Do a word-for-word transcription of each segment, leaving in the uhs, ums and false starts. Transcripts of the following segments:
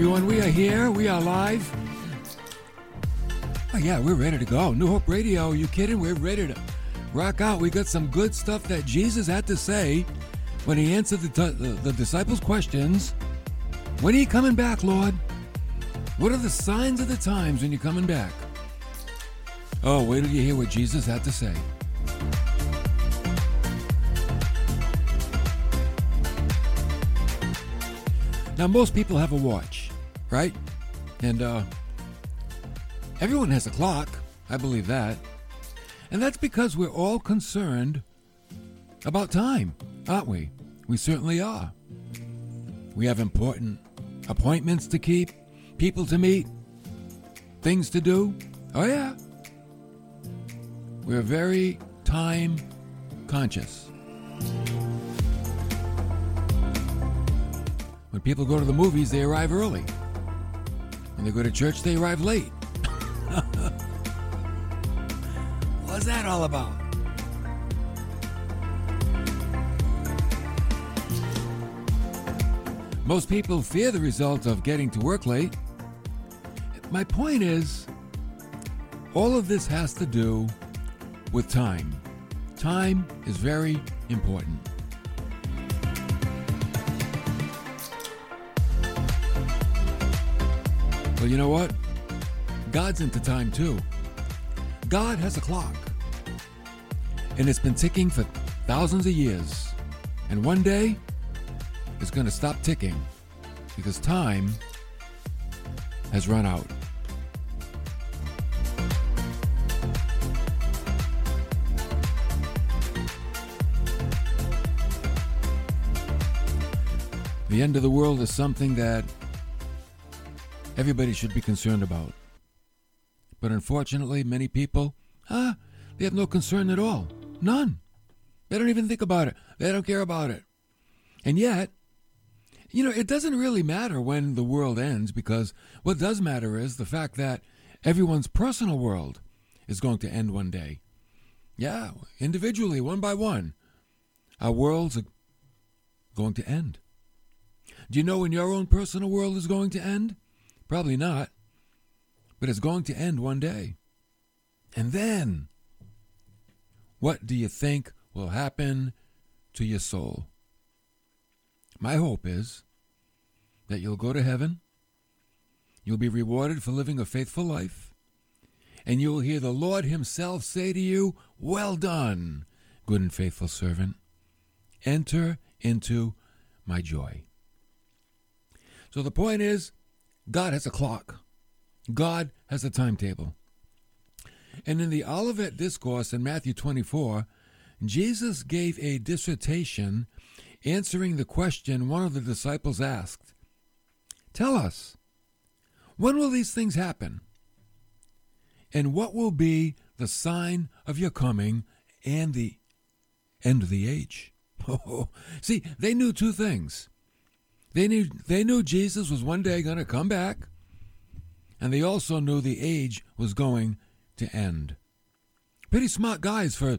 everyone. We are here. We are live. Oh, yeah, we're ready to go. New Hope Radio, are you kidding? We're ready to rock out. We got some good stuff that Jesus had to say when he answered the, t- the, the disciples' questions. When are you coming back, Lord? What are the signs of the times when you're coming back? Oh, wait till you hear what Jesus had to say. Now, most people have a watch, right? And uh, everyone has a clock. I believe that. And that's because we're all concerned about time, aren't we? We certainly are. We have important appointments to keep, people to meet, things to do. Oh, yeah. We're very time conscious. When people go to the movies, they arrive early. When they go to church, they arrive late. What's that all about? Most people fear the result of getting to work late. My point is, all of this has to do with time. Time is very important. Well, you know what? God's into time too. God has a clock, and it's been ticking for thousands of years. And one day, it's going to stop ticking because time has run out. The end of the world is something that everybody should be concerned about. But unfortunately, many people, ah, they have no concern at all. None. They don't even think about it. They don't care about it. And yet, you know, it doesn't really matter when the world ends, because what does matter is the fact that everyone's personal world is going to end one day. Yeah, individually, one by one, our worlds are going to end. Do you know when your own personal world is going to end? Probably not, but it's going to end one day. And then, what do you think will happen to your soul? My hope is that you'll go to heaven, you'll be rewarded for living a faithful life, and you'll hear the Lord himself say to you, "Well done, good and faithful servant. Enter into my joy." So the point is, God has a clock. God has a timetable. And in the Olivet Discourse in Matthew twenty-four, Jesus gave a dissertation answering the question one of the disciples asked, "Tell us, when will these things happen? And what will be the sign of your coming and the end of the age?" See, they knew two things. They knew, they knew Jesus was one day going to come back, and they also knew the age was going to end. Pretty smart guys for a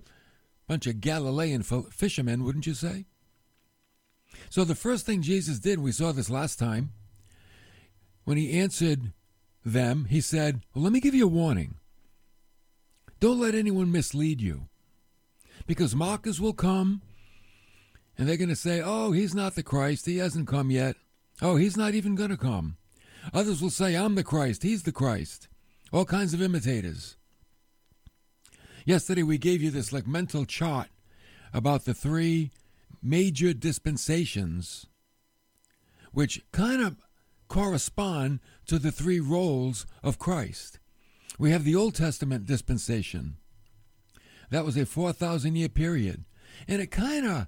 bunch of Galilean fishermen, wouldn't you say? So the first thing Jesus did, we saw this last time, when he answered them, he said, "Well, let me give you a warning. Don't let anyone mislead you, because mockers will come, and they're going to say, 'Oh, he's not the Christ. He hasn't come yet. Oh, he's not even going to come.' Others will say, 'I'm the Christ. He's the Christ.' All kinds of imitators." Yesterday we gave you this like mental chart about the three major dispensations, which kind of correspond to the three roles of Christ. We have the Old Testament dispensation. That was a four thousand year period. And it kind of,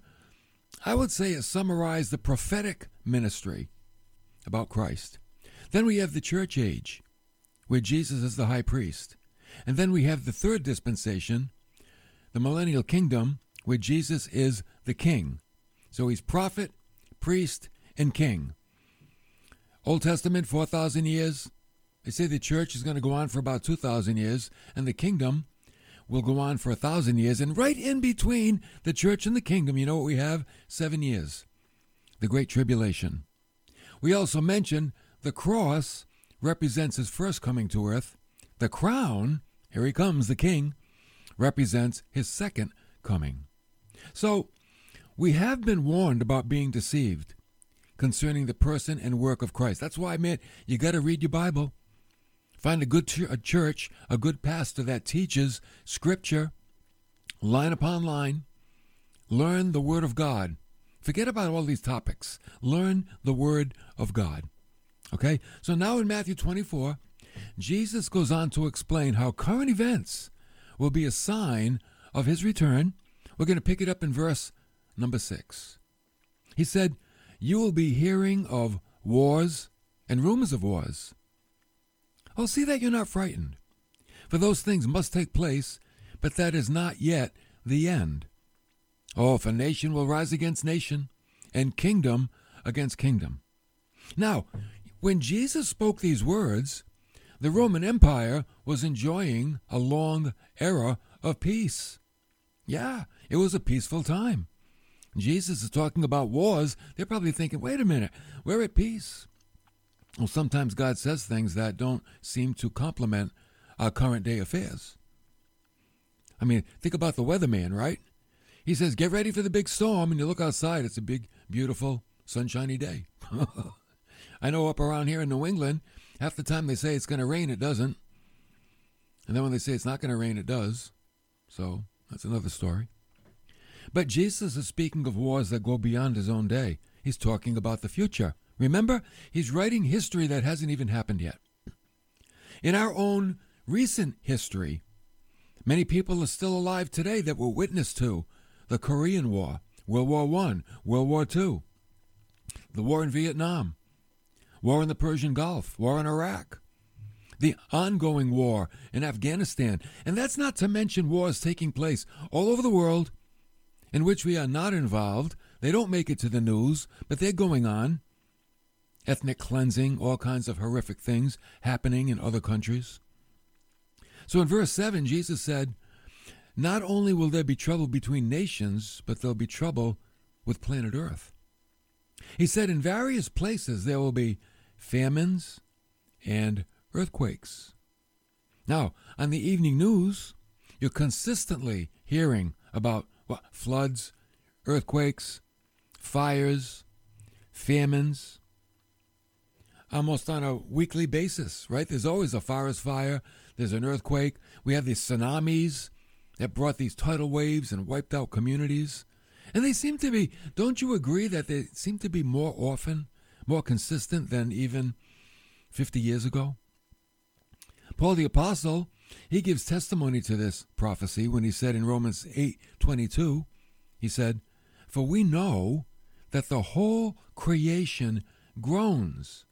I would say, it summarized the prophetic ministry about Christ. Then we have the church age, where Jesus is the high priest. And then we have the third dispensation, the millennial kingdom, where Jesus is the king. So he's prophet, priest, and king. Old Testament, four thousand years. They say the church is going to go on for about two thousand years, and the kingdom will go on for a thousand years, and right in between the church and the kingdom, you know what we have? Seven years. The Great Tribulation. We also mentioned The cross represents his first coming to earth. The crown, here he comes, the king, represents his second coming. So, we have been warned about being deceived concerning the person and work of Christ. That's why, man, you got to read your Bible. Find a good ch- a church, a good pastor that teaches Scripture, line upon line. Learn the Word of God. Forget about all these topics. Learn the Word of God. Okay? So now in Matthew twenty-four, Jesus goes on to explain how current events will be a sign of his return. We're going to pick it up in verse number six. He said, "You will be hearing of wars and rumors of wars. Oh, see that you're not frightened. For those things must take place, but that is not yet the end. Oh, for nation will rise against nation, and kingdom against kingdom." Now, when Jesus spoke these words, the Roman Empire was enjoying a long era of peace. Yeah, it was a peaceful time. Jesus is talking about wars. They're probably thinking, wait a minute, we're at peace. Well, sometimes God says things that don't seem to complement our current day affairs. I mean, think about the weatherman, right? He says, get ready for the big storm, and you look outside, it's a big, beautiful, sunshiny day. I know up around here in New England, half the time they say it's going to rain, it doesn't. And then when they say it's not going to rain, it does. So that's another story. But Jesus is speaking of wars that go beyond his own day. He's talking about the future. Remember, he's writing history that hasn't even happened yet. In our own recent history, many people are still alive today that were witness to the Korean War, World War One, World War Two, the war in Vietnam, war in the Persian Gulf, war in Iraq, the ongoing war in Afghanistan. And that's not to mention wars taking place all over the world in which we are not involved. They don't make it to the news, but they're going on. Ethnic cleansing, all kinds of horrific things happening in other countries. So in verse seven, Jesus said, not only will there be trouble between nations, but there'll be trouble with planet Earth. He said in various places there will be famines and earthquakes. Now, on the evening news, you're consistently hearing about well, floods, earthquakes, fires, famines, almost on a weekly basis, right? There's always a forest fire. There's an earthquake. We have these tsunamis that brought these tidal waves and wiped out communities. And they seem to be, don't you agree that they seem to be more often, more consistent than even fifty years ago? Paul the Apostle, he gives testimony to this prophecy when he said in Romans eight twenty-two, he said, "For we know that the whole creation groans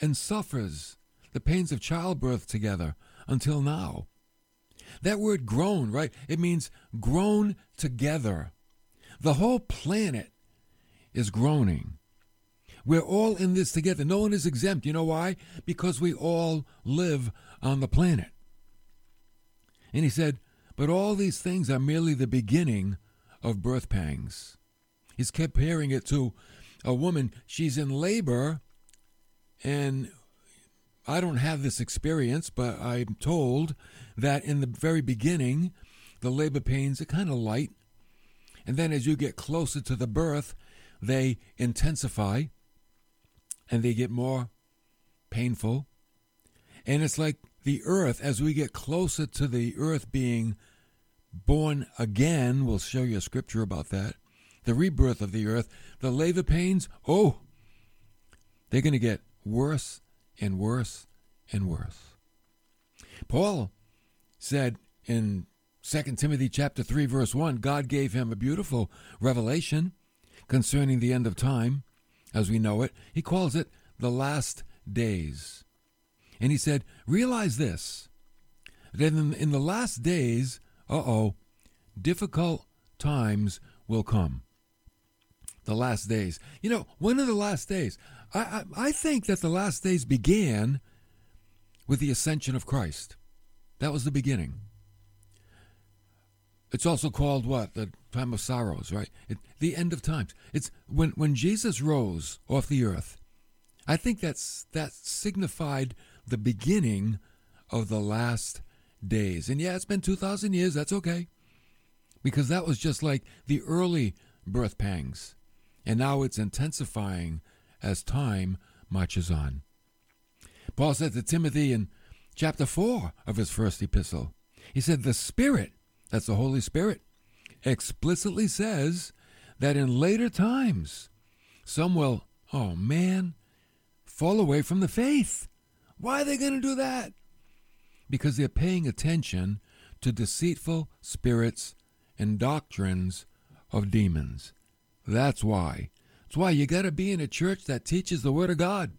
and suffers the pains of childbirth together until now." That word groan, right? It means groan together. The whole planet is groaning. We're all in this together. No one is exempt. You know why? Because we all live on the planet. And he said, but all these things are merely the beginning of birth pangs. He's comparing it to a woman. She's in labor, and I don't have this experience, but I'm told that in the very beginning, the labor pains are kind of light. And then as you get closer to the birth, they intensify and they get more painful. And it's like the earth, as we get closer to the earth being born again, we'll show you a scripture about that, the rebirth of the earth, the labor pains, oh, they're going to get worse and worse and worse. Paul said in Second Timothy chapter three, verse one, God gave him a beautiful revelation concerning the end of time as we know it. He calls it the last days. And he said, realize this, that in, in the last days, uh-oh, difficult times will come. The last days. You know, when are the last days? I, I, I think that the last days began with the ascension of Christ. That was the beginning. It's also called what? The time of sorrows, right? It, the end of times. It's when, when Jesus rose off the earth. I think that's that signified the beginning of the last days. And yeah, it's been two thousand years. That's okay. Because that was just like the early birth pangs. And now it's intensifying as time marches on. Paul said to Timothy in chapter four of his first epistle, he said, the Spirit, that's the Holy Spirit, explicitly says that in later times, some will, oh man, fall away from the faith. Why are they going to do that? Because they're paying attention to deceitful spirits and doctrines of demons. That's why. That's why you got to be in a church that teaches the Word of God,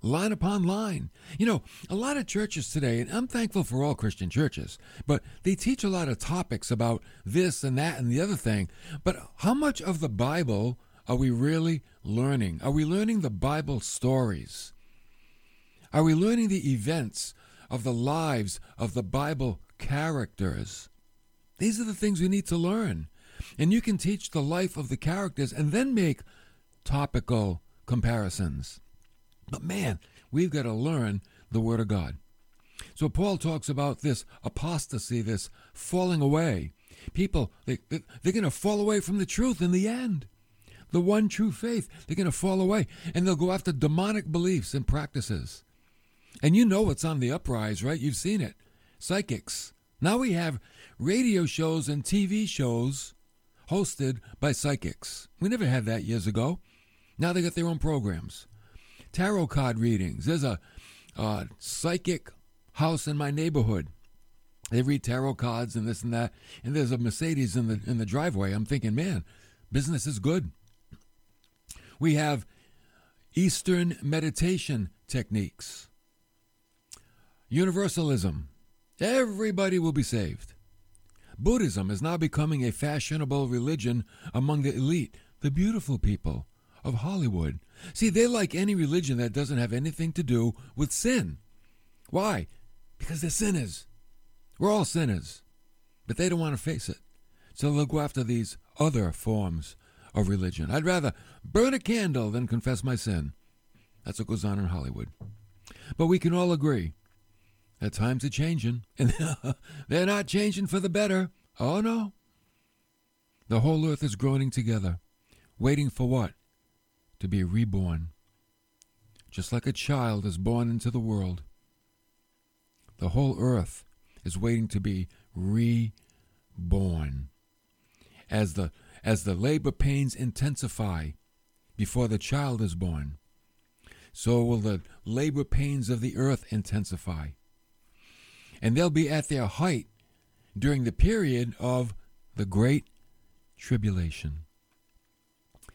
line upon line. You know, a lot of churches today, and I'm thankful for all Christian churches, but they teach a lot of topics about this and that and the other thing. But how much of the Bible are we really learning? Are we learning the Bible stories? Are we learning the events of the lives of the Bible characters? These are the things we need to learn. And you can teach the life of the characters and then make topical comparisons. But man, we've got to learn the Word of God. So Paul talks about this apostasy, this falling away. People, they, they're going to fall away from the truth in the end. The one true faith, they're going to fall away. And they'll go after demonic beliefs and practices. And you know what's on the uprise, right? You've seen it. Psychics. Now we have radio shows and T V shows hosted by psychics. We never had that years ago. Now they got their own programs. Tarot card readings. There's a uh, psychic house in my neighborhood. They read tarot cards and this and that. And there's a Mercedes in the in the driveway. I'm thinking, man, business is good. We have Eastern meditation techniques. Universalism. Everybody will be saved. Buddhism is now becoming a fashionable religion among the elite, the beautiful people of Hollywood. See, they like any religion that doesn't have anything to do with sin. Why? Because they're sinners. We're all sinners. But they don't want to face it. So they'll go after these other forms of religion. I'd rather burn a candle than confess my sin. That's what goes on in Hollywood. But we can all agree that times are changing, and they're not changing for the better. Oh, no. The whole earth is groaning together, waiting for what? To be reborn. Just like a child is born into the world, the whole earth is waiting to be reborn. As the, as the labor pains intensify before the child is born, so will the labor pains of the earth intensify. And they'll be at their height during the period of the Great Tribulation.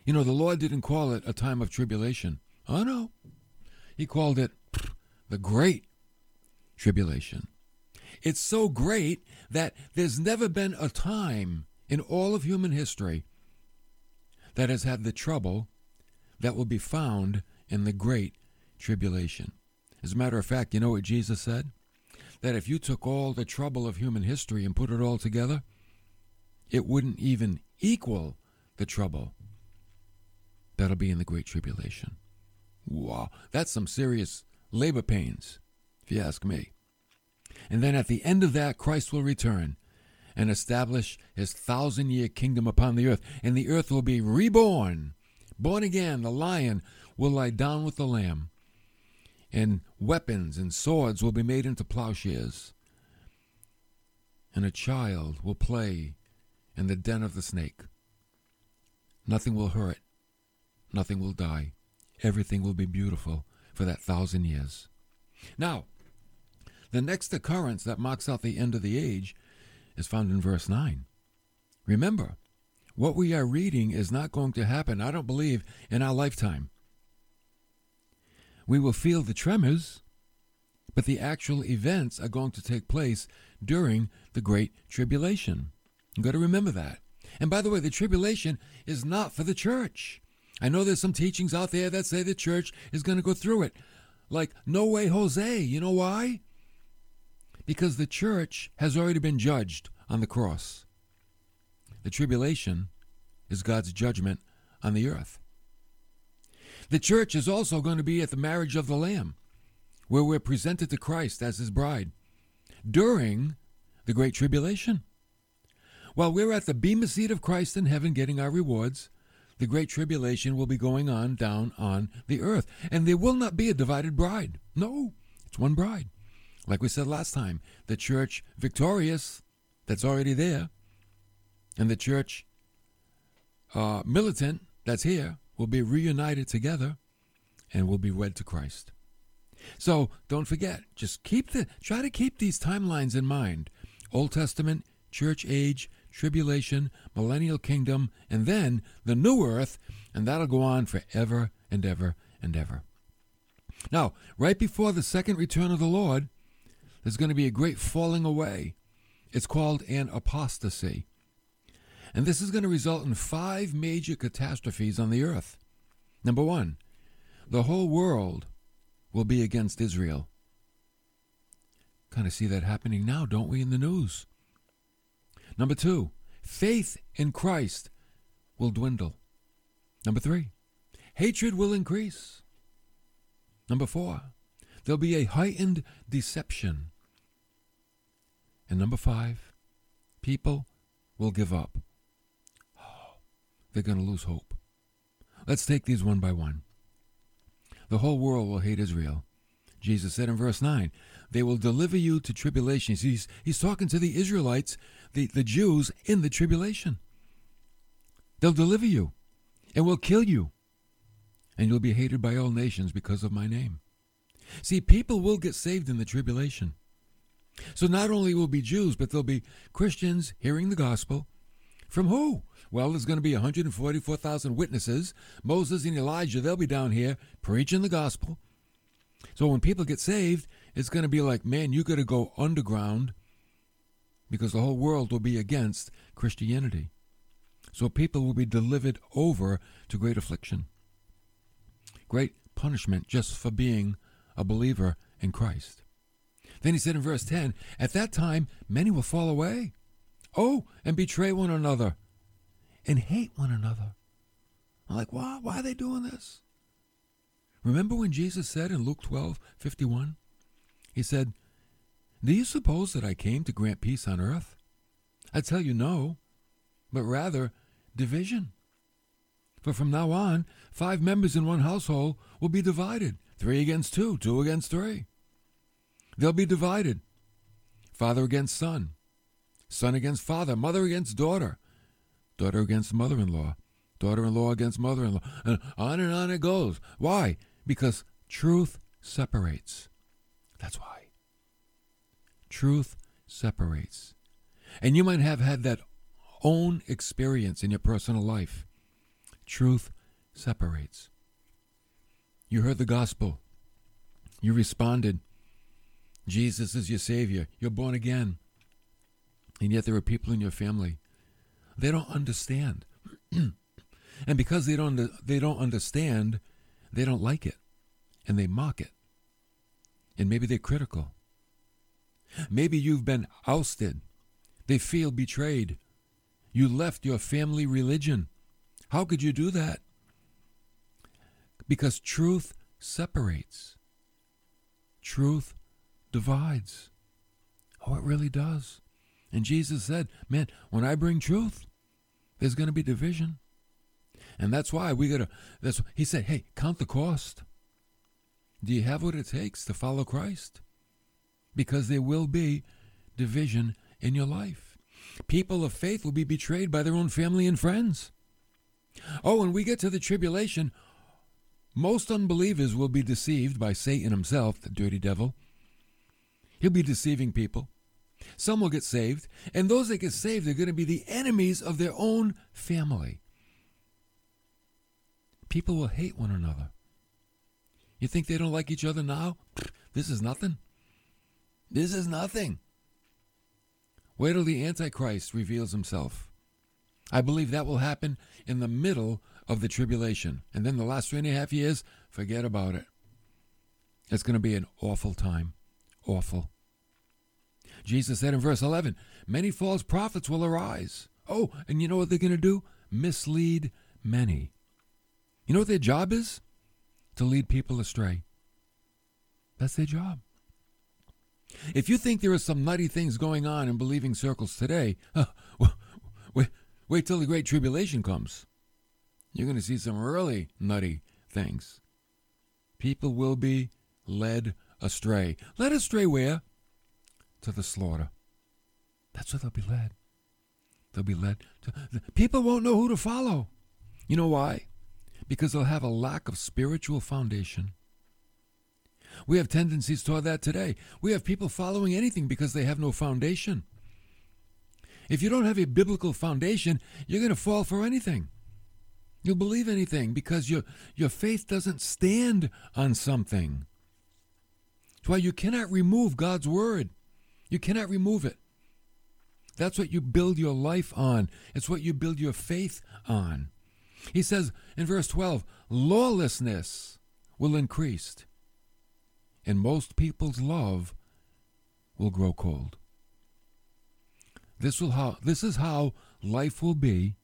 You know, the Lord didn't call it a time of tribulation. Oh, no. He called it the Great Tribulation. It's so great that there's never been a time in all of human history that has had the trouble that will be found in the Great Tribulation. As a matter of fact, you know what Jesus said? That if you took all the trouble of human history and put it all together, it wouldn't even equal the trouble that'll be in the Great Tribulation. Wow, that's some serious labor pains, if you ask me. And then at the end of that, Christ will return and establish his thousand-year kingdom upon the earth, and the earth will be reborn, born again. The lion will lie down with the lamb, and weapons and swords will be made into plowshares, and a child will play in the den of the snake. Nothing will hurt. Nothing will die. Everything will be beautiful for that thousand years. Now, the next occurrence that marks out the end of the age is found in verse nine. Remember, what we are reading is not going to happen, I don't believe, in our lifetime. We will feel the tremors, but the actual events are going to take place during the Great Tribulation. You've got to remember that. And by the way, the tribulation is not for the church. I know there's some teachings out there that say the church is going to go through it. Like, no way, Jose. You know why? Because the church has already been judged on the cross. The tribulation is God's judgment on the earth. The church is also going to be at the marriage of the Lamb, where we're presented to Christ as his bride during the Great Tribulation. While we're at the Bema Seat of Christ in heaven getting our rewards, the Great Tribulation will be going on down on the earth. And there will not be a divided bride. No, it's one bride. Like we said last time, the church victorious, that's already there, and the church uh, militant, that's here, will be reunited together and will be wed to Christ. So don't forget, just keep the try to keep these timelines in mind. Old Testament, church age, tribulation, millennial kingdom, and then the new earth, and that'll go on forever and ever and ever. Now, right before the second return of the Lord, there's going to be a great falling away. It's called an apostasy. And this is going to result in five major catastrophes on the earth. Number one, the whole world will be against Israel. Kind of see that happening now, don't we, in the news? Number two, faith in Christ will dwindle. Number three, hatred will increase. Number four, there'll be a heightened deception. And number five, people will give up. Oh, they're going to lose hope. Let's take these one by one. The whole world will hate Israel. Jesus said in verse nine, they will deliver you to tribulation. He's, he's talking to the Israelites, the, the Jews in the tribulation. They'll deliver you and will kill you, and you'll be hated by all nations because of my name. See, people will get saved in the tribulation. So not only will be Jews, but there'll be Christians hearing the gospel. From who? Well, there's going to be one hundred forty-four thousand witnesses. Moses and Elijah, they'll be down here preaching the gospel. So when people get saved, it's going to be like, man, you got to go underground because the whole world will be against Christianity. So people will be delivered over to great affliction, great punishment just for being a believer in Christ. Then he said in verse ten, at that time, many will fall away. Oh, and betray one another and hate one another. I'm like, why, why are they doing this? Remember when Jesus said in Luke twelve fifty-one, he said, do you suppose that I came to grant peace on earth? I tell you no, but rather division. For from now on, five members in one household will be divided, three against two, two against three. They'll be divided, father against son, son against father, mother against daughter, daughter against mother-in-law, daughter-in-law against mother-in-law, and on and on it goes. Why? Because truth separates. That's why. Truth separates. And you might have had that own experience in your personal life. Truth separates. You heard the gospel. You responded. Jesus is your Savior. You're born again. And yet there are people in your family. They don't understand. And because they don't they don't understand, they don't like it. And they mock it. And maybe they're critical. Maybe you've been ousted. They feel betrayed. You left your family religion. How could you do that? Because truth separates. Truth divides. Oh, it really does. And Jesus said, man, when I bring truth, there's going to be division. And that's why we got to, that's, he said, hey, count the cost. Do you have what it takes to follow Christ? Because there will be division in your life. People of faith will be betrayed by their own family and friends. Oh, when we get to the tribulation, most unbelievers will be deceived by Satan himself, the dirty devil. He'll be deceiving people. Some will get saved, and those that get saved are going to be the enemies of their own family. People will hate one another. You think they don't like each other now? This is nothing. This is nothing. Wait till the Antichrist reveals himself. I believe that will happen in the middle of the tribulation. And then the last three and a half years, forget about it. It's going to be an awful time. Awful. Jesus said in verse eleven, many false prophets will arise. Oh, and you know what they're going to do? Mislead many. You know what their job is? to lead people astray. That's their job. If you think there are some nutty things going on in believing circles today, huh, wait, wait till the Great Tribulation comes. You're going to see some really nutty things. People will be led astray. Led astray where? To the slaughter. That's where they'll be led. They'll be led. To, people won't know who to follow. You know why? Because they'll have a lack of spiritual foundation. We have tendencies toward that today. We have people following anything because they have no foundation. If you don't have a biblical foundation, you're going to fall for anything. You'll believe anything because your your faith doesn't stand on something. That's why you cannot remove God's word. You cannot remove it. That's what you build your life on. It's what you build your faith on. He says in verse twelve, lawlessness will increase, and most people's love will grow cold. This will how this is how life will be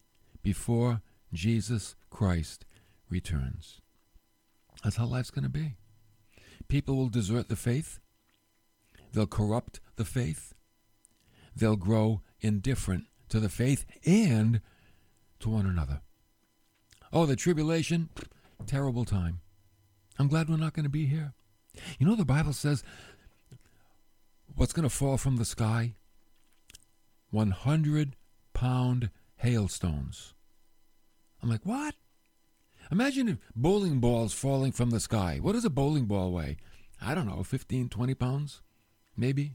before Jesus Christ returns. That's how life's going to be. People will desert the faith. They'll corrupt the faith. They'll grow indifferent to the faith and to one another. Oh, the tribulation, terrible time. I'm glad we're not going to be here. You know, the Bible says what's going to fall from the sky? one hundred pound hailstones. I'm like, what? Imagine if bowling balls falling from the sky. What does a bowling ball weigh? I don't know, fifteen, twenty pounds, maybe.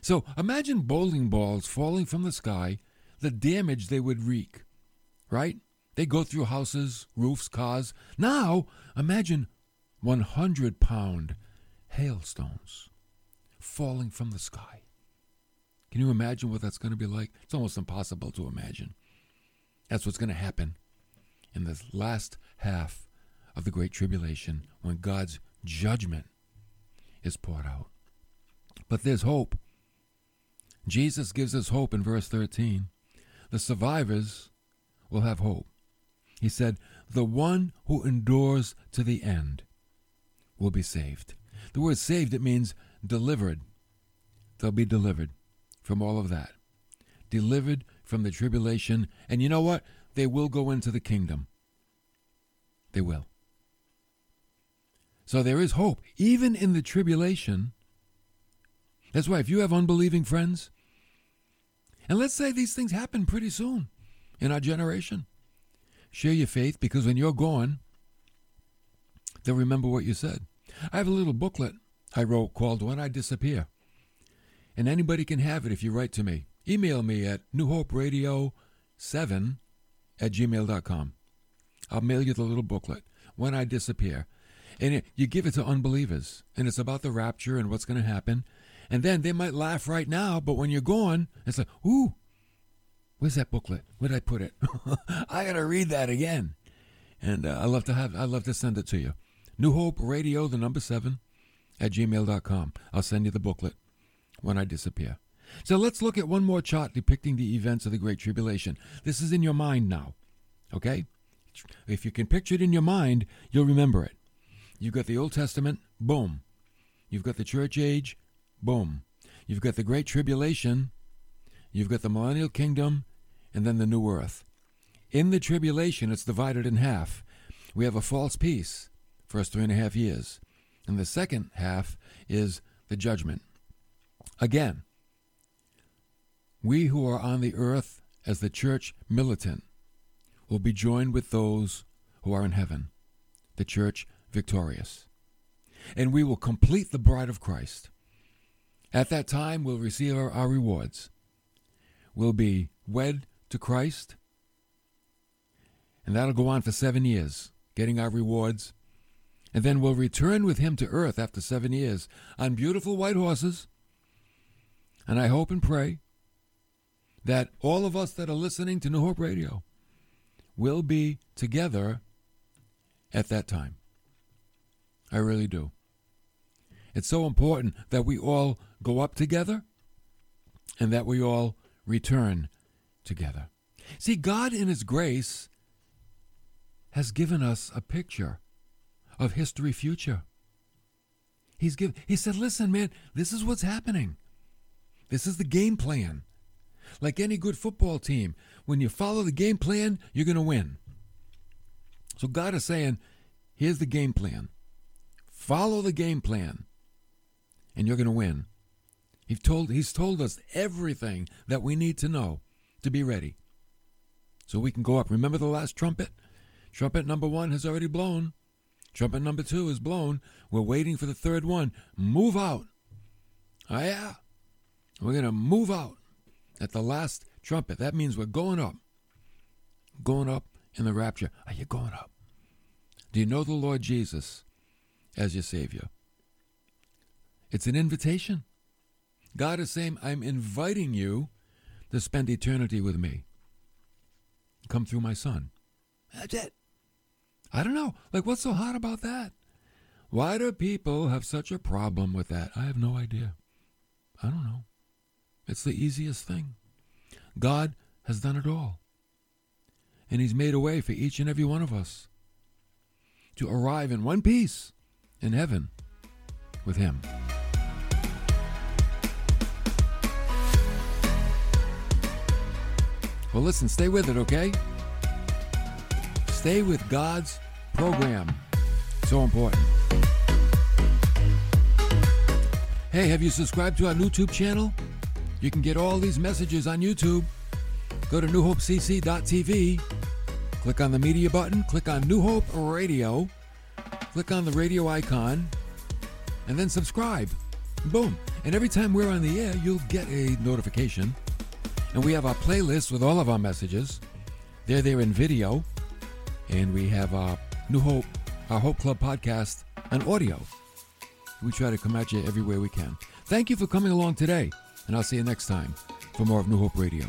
So imagine bowling balls falling from the sky, the damage they would wreak, right? They go through houses, roofs, cars. Now, imagine one hundred pound hailstones falling from the sky. Can you imagine what that's going to be like? It's almost impossible to imagine. That's what's going to happen in this last half of the Great Tribulation when God's judgment is poured out. But there's hope. Jesus gives us hope in verse thirteen. The survivors will have hope. He said, the one who endures to the end will be saved. The word saved, it means delivered. They'll be delivered from all of that. Delivered from the tribulation. And you know what? They will go into the kingdom. They will. So there is hope, even in the tribulation. That's why if you have unbelieving friends, and let's say these things happen pretty soon in our generation, share your faith, because when you're gone, they'll remember what you said. I have a little booklet I wrote called When I Disappear, and anybody can have it if you write to me. Email me at new hope radio seven at gmail dot com. I'll mail you the little booklet, When I Disappear. And it, you give it to unbelievers, and it's about the rapture and what's going to happen. And then they might laugh right now, but when you're gone, it's like, ooh, where's that booklet? Where'd I put it? I got to read that again. And uh, I love to have, I love to send it to you. New Hope Radio, the number seven, at gmail dot com. I'll send you the booklet, When I Disappear. So let's look at one more chart depicting the events of the Great Tribulation. This is in your mind now, okay? If you can picture it in your mind, you'll remember it. You've got the Old Testament, boom. You've got the church age, boom. You've got the Great Tribulation, you've got the millennial kingdom, and then the new earth. In the tribulation, it's divided in half. We have a false peace, first three and a half years. And the second half is the judgment. Again, we who are on the earth as the church militant will be joined with those who are in heaven, the church victorious. And we will complete the bride of Christ. At that time, we'll receive our, our rewards. We'll be wed to Christ, and that'll go on for seven years, getting our rewards. And then we'll return with him to earth after seven years on beautiful white horses. And I hope and pray that all of us that are listening to New Hope Radio will be together at that time. I really do. It's so important that we all go up together and that we all return together. See, God in his grace has given us a picture of history future. He's given, he said, listen, man, this is what's happening. This is the game plan. Like any good football team, when you follow the game plan, you're going to win. So God is saying, here's the game plan. Follow the game plan, and you're going to win. He's told, he's told us everything that we need to know to be ready so we can go up. Remember the last trumpet? Trumpet number one has already blown. Trumpet number two is blown. We're waiting for the third one. Move out. Oh, yeah. We're going to move out at the last trumpet. That means we're going up. Going up in the rapture. Are you going up? Do you know the Lord Jesus as your Savior? It's an invitation. God is saying, I'm inviting you to spend eternity with me. Come through my Son. That's it. I don't know. Like, what's so hot about that? Why do people have such a problem with that? I have no idea. I don't know. It's the easiest thing. God has done it all. And he's made a way for each and every one of us to arrive in one piece in heaven with him. Well, listen, stay with it, okay? Stay with God's program. So important. Hey, have you subscribed to our YouTube channel? You can get all these messages on YouTube. Go to new hope c c dot t v. Click on the media button. Click on New Hope Radio. Click on the radio icon. And then subscribe. Boom. And every time we're on the air, you'll get a notification. And we have our playlist with all of our messages. They're there in video. And we have our New Hope, our Hope Club podcast, on audio. We try to come at you every way we can. Thank you for coming along today, and I'll see you next time for more of New Hope Radio.